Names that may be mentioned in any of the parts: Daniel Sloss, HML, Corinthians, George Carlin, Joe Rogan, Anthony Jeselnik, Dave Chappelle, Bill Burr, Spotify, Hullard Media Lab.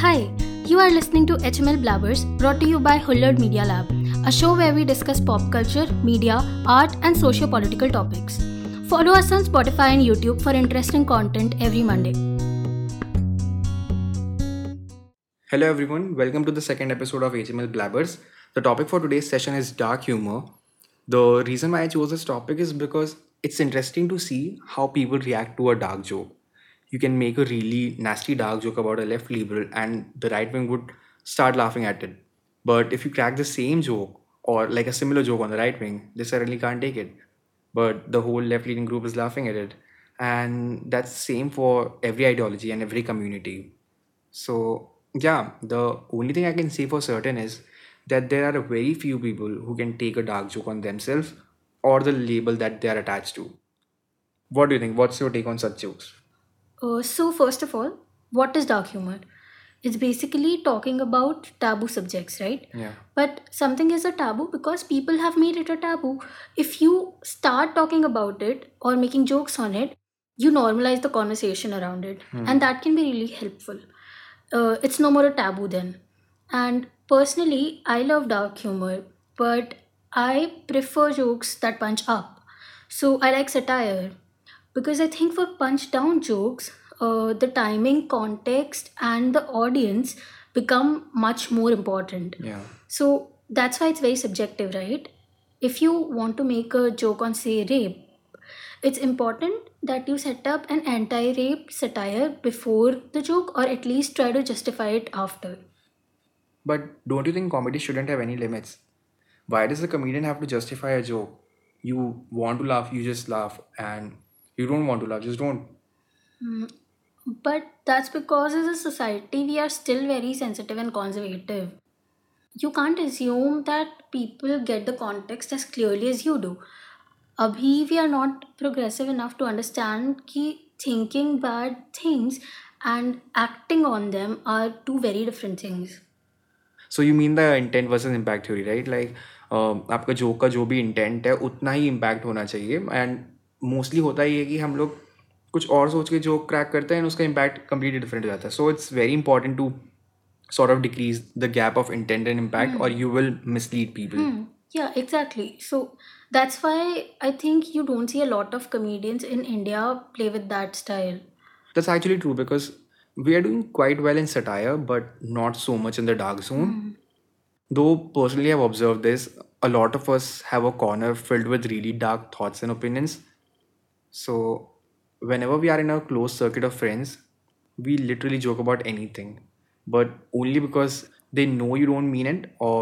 Hi, you are listening to HML Blabbers, brought to you by Hullard Media Lab, a show where we discuss pop culture, media, art and socio-political topics. Follow us on Spotify and YouTube for interesting content every Monday. Hello everyone, welcome to the second episode of HML Blabbers. The topic for today's session is dark humor. The reason why I chose this topic is because it's interesting to see how people react to a dark joke. You can make a really nasty dark joke about a left liberal and the right wing would start laughing at it. But if you crack the same joke or like a similar joke on the right wing, they suddenly can't take it. But the whole left leaning group is laughing at it. And that's the same for every ideology and every community. So yeah, the only thing I can say for certain is that there are very few people who can take a dark joke on themselves or the label that they are attached to. What do you think? What's your take on such jokes? So first of all, what is dark humor? It's basically talking about taboo subjects, right? Yeah. But something is a taboo because people have made it a taboo. If you start talking about it or making jokes on it, you normalize the conversation around it. And that can be really helpful. It's no more a taboo then. And personally, I love dark humor, but I prefer jokes that punch up. So I like satire. Because I think for punch-down jokes, the timing, context, and the audience become much more important. Yeah. So that's why it's very subjective, right? If you want to make a joke on, say, rape, it's important that you set up an anti-rape satire before the joke or at least try to justify it after. But don't you think comedy shouldn't have any limits? Why does the comedian have to justify a joke? You want to laugh, you just laugh, and you don't want to laugh, just don't. But that's because as a society, we are still very sensitive and conservative. You can't assume that people get the context as clearly as you do. Abhi, we are not progressive enough to understand that thinking bad things and acting on them are two very different things. So you mean the intent versus impact theory, right? Like, आपका joke का जो भी intent है, उतना ही impact होना चाहिए and mostly होता ही है कि हम लोग कुछ और सोच के जोक क्रैक करते हैं और उसका इम्पैक्ट कम्प्लीटली डिफरेंट हो जाता है so it's very important to sort of decrease the gap of intent and impact और यू विल मिसलीड पीपल या exactly so that's why I think you don't see a lot of comedians in India play with that style that's actually true because we are doing quite well in satire but not so much in the dark zone though personally I have observed this a lot of us have a corner filled with really dark thoughts and opinions. So, whenever we are in a closed circuit of friends, we literally joke about anything. But only because they know you don't mean it or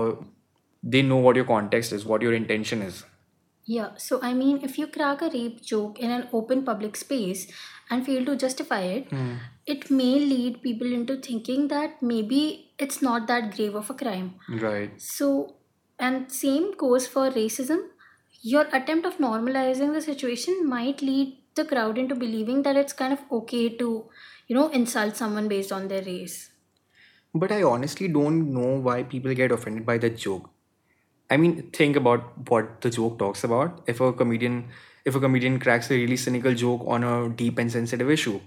they know what your context is, what your intention is. Yeah, so I mean, if you crack a rape joke in an open public space and fail to justify it, it may lead people into thinking that maybe it's not that grave of a crime. Right. So, and same goes for racism. Your attempt of normalizing the situation might lead the crowd into believing that it's kind of okay to, you know, insult someone based on their race. But I honestly don't know why people get offended by the joke. I mean, think about what the joke talks about. If a comedian cracks a really cynical joke on a deep and sensitive issue,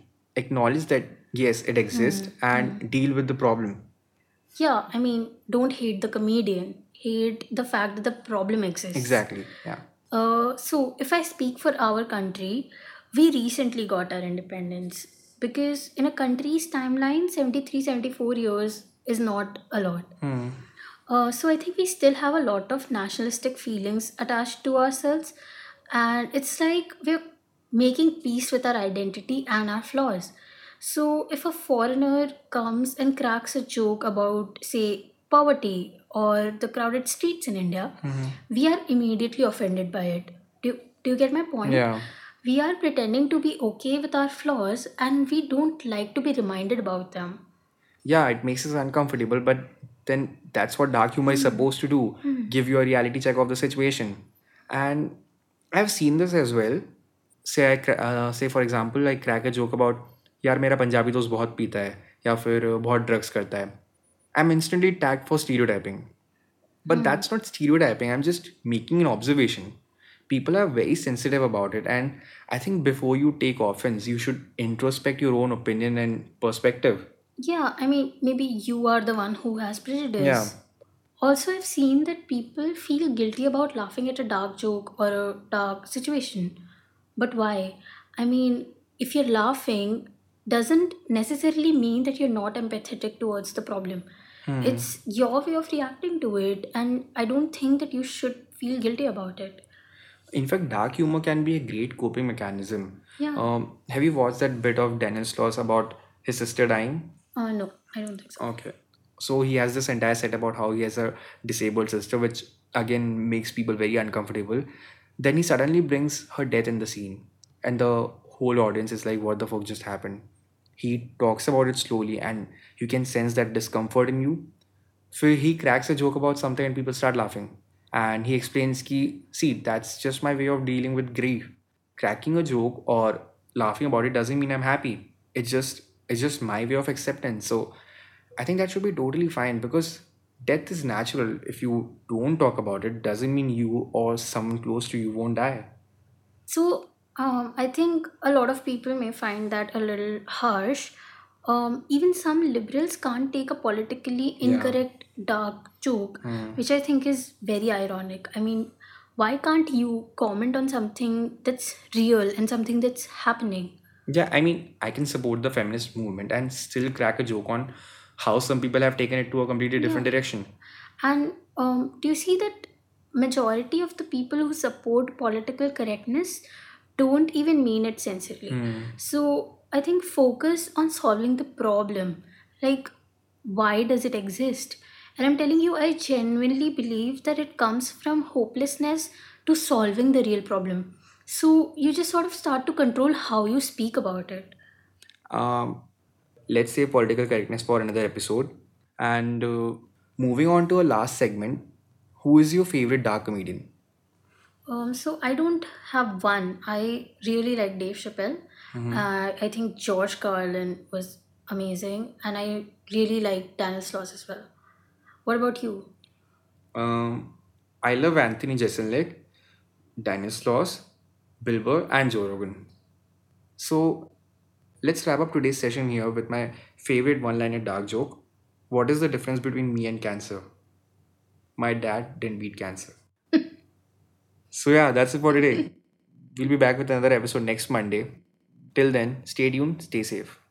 acknowledge that, yes, it exists and deal with the problem. Yeah, I mean, don't hate the comedian. Hate the fact that the problem exists. Exactly, yeah. So, if I speak for our country, we recently got our independence. Because in a country's timeline, 73, 74 years is not a lot. So, I think we still have a lot of nationalistic feelings attached to ourselves. And it's like we're making peace with our identity and our flaws. So, if a foreigner comes and cracks a joke about, say, poverty, or the crowded streets in India, we are immediately offended by it. Do you get my point? Yeah. We are pretending to be okay with our flaws and we don't like to be reminded about them. Yeah, it makes us uncomfortable, but then that's what dark humor is supposed to do. Give you a reality check of the situation. And I've seen this as well. Say for example, I crack a joke about, yaar mera Punjabi dost bahut peeta hai, ya fir bahut drugs karta hai. I'm instantly tagged for stereotyping. But that's not stereotyping. I'm just making an observation. People are very sensitive about it. And I think before you take offense, you should introspect your own opinion and perspective. Yeah, I mean, maybe you are the one who has prejudice. Yeah. Also, I've seen that people feel guilty about laughing at a dark joke or a dark situation. But why? I mean, if you're laughing, doesn't necessarily mean that you're not empathetic towards the problem. It's your way of reacting to it, and I don't think that you should feel guilty about it. In fact, dark humor can be a great coping mechanism. Yeah. Have you watched that bit of Daniel Sloss about his sister dying? No, I don't think so. Okay. So he has this entire set about how he has a disabled sister, which again makes people very uncomfortable. Then he suddenly brings her death in the scene, and the whole audience is like, what the fuck just happened? He talks about it slowly and you can sense that discomfort in you. So he cracks a joke about something and people start laughing. And he explains, see, that's just my way of dealing with grief. Cracking a joke or laughing about it doesn't mean I'm happy. It's just my way of acceptance. So I think that should be totally fine, because death is natural. If you don't talk about it, doesn't mean you or someone close to you won't die. So I think a lot of people may find that a little harsh. Even some liberals can't take a politically incorrect dark joke, which I think is very ironic. I mean, why can't you comment on something that's real and something that's happening? Yeah, I mean, I can support the feminist movement and still crack a joke on how some people have taken it to a completely different direction. And do you see that majority of the people who support political correctness don't even mean it sincerely? So I think focus on solving the problem. Like, why does it exist? And I'm telling you, I genuinely believe that it comes from hopelessness to solving the real problem. So you just sort of start to control how you speak about it. Let's say political correctness for another episode. And moving on to our last segment, who is your favorite dark comedian? So I don't have one. I really like Dave Chappelle. I think George Carlin was amazing, and I really like Daniel Sloss as well. What about you? I love Anthony Jeselnik, Daniel Sloss, Bill Burr, and Joe Rogan. So let's wrap up today's session here with my favorite one-liner dark joke. What is the difference between me and cancer? My dad didn't beat cancer. So yeah, that's it for today. We'll be back with another episode next Monday. Till then, stay tuned, stay safe.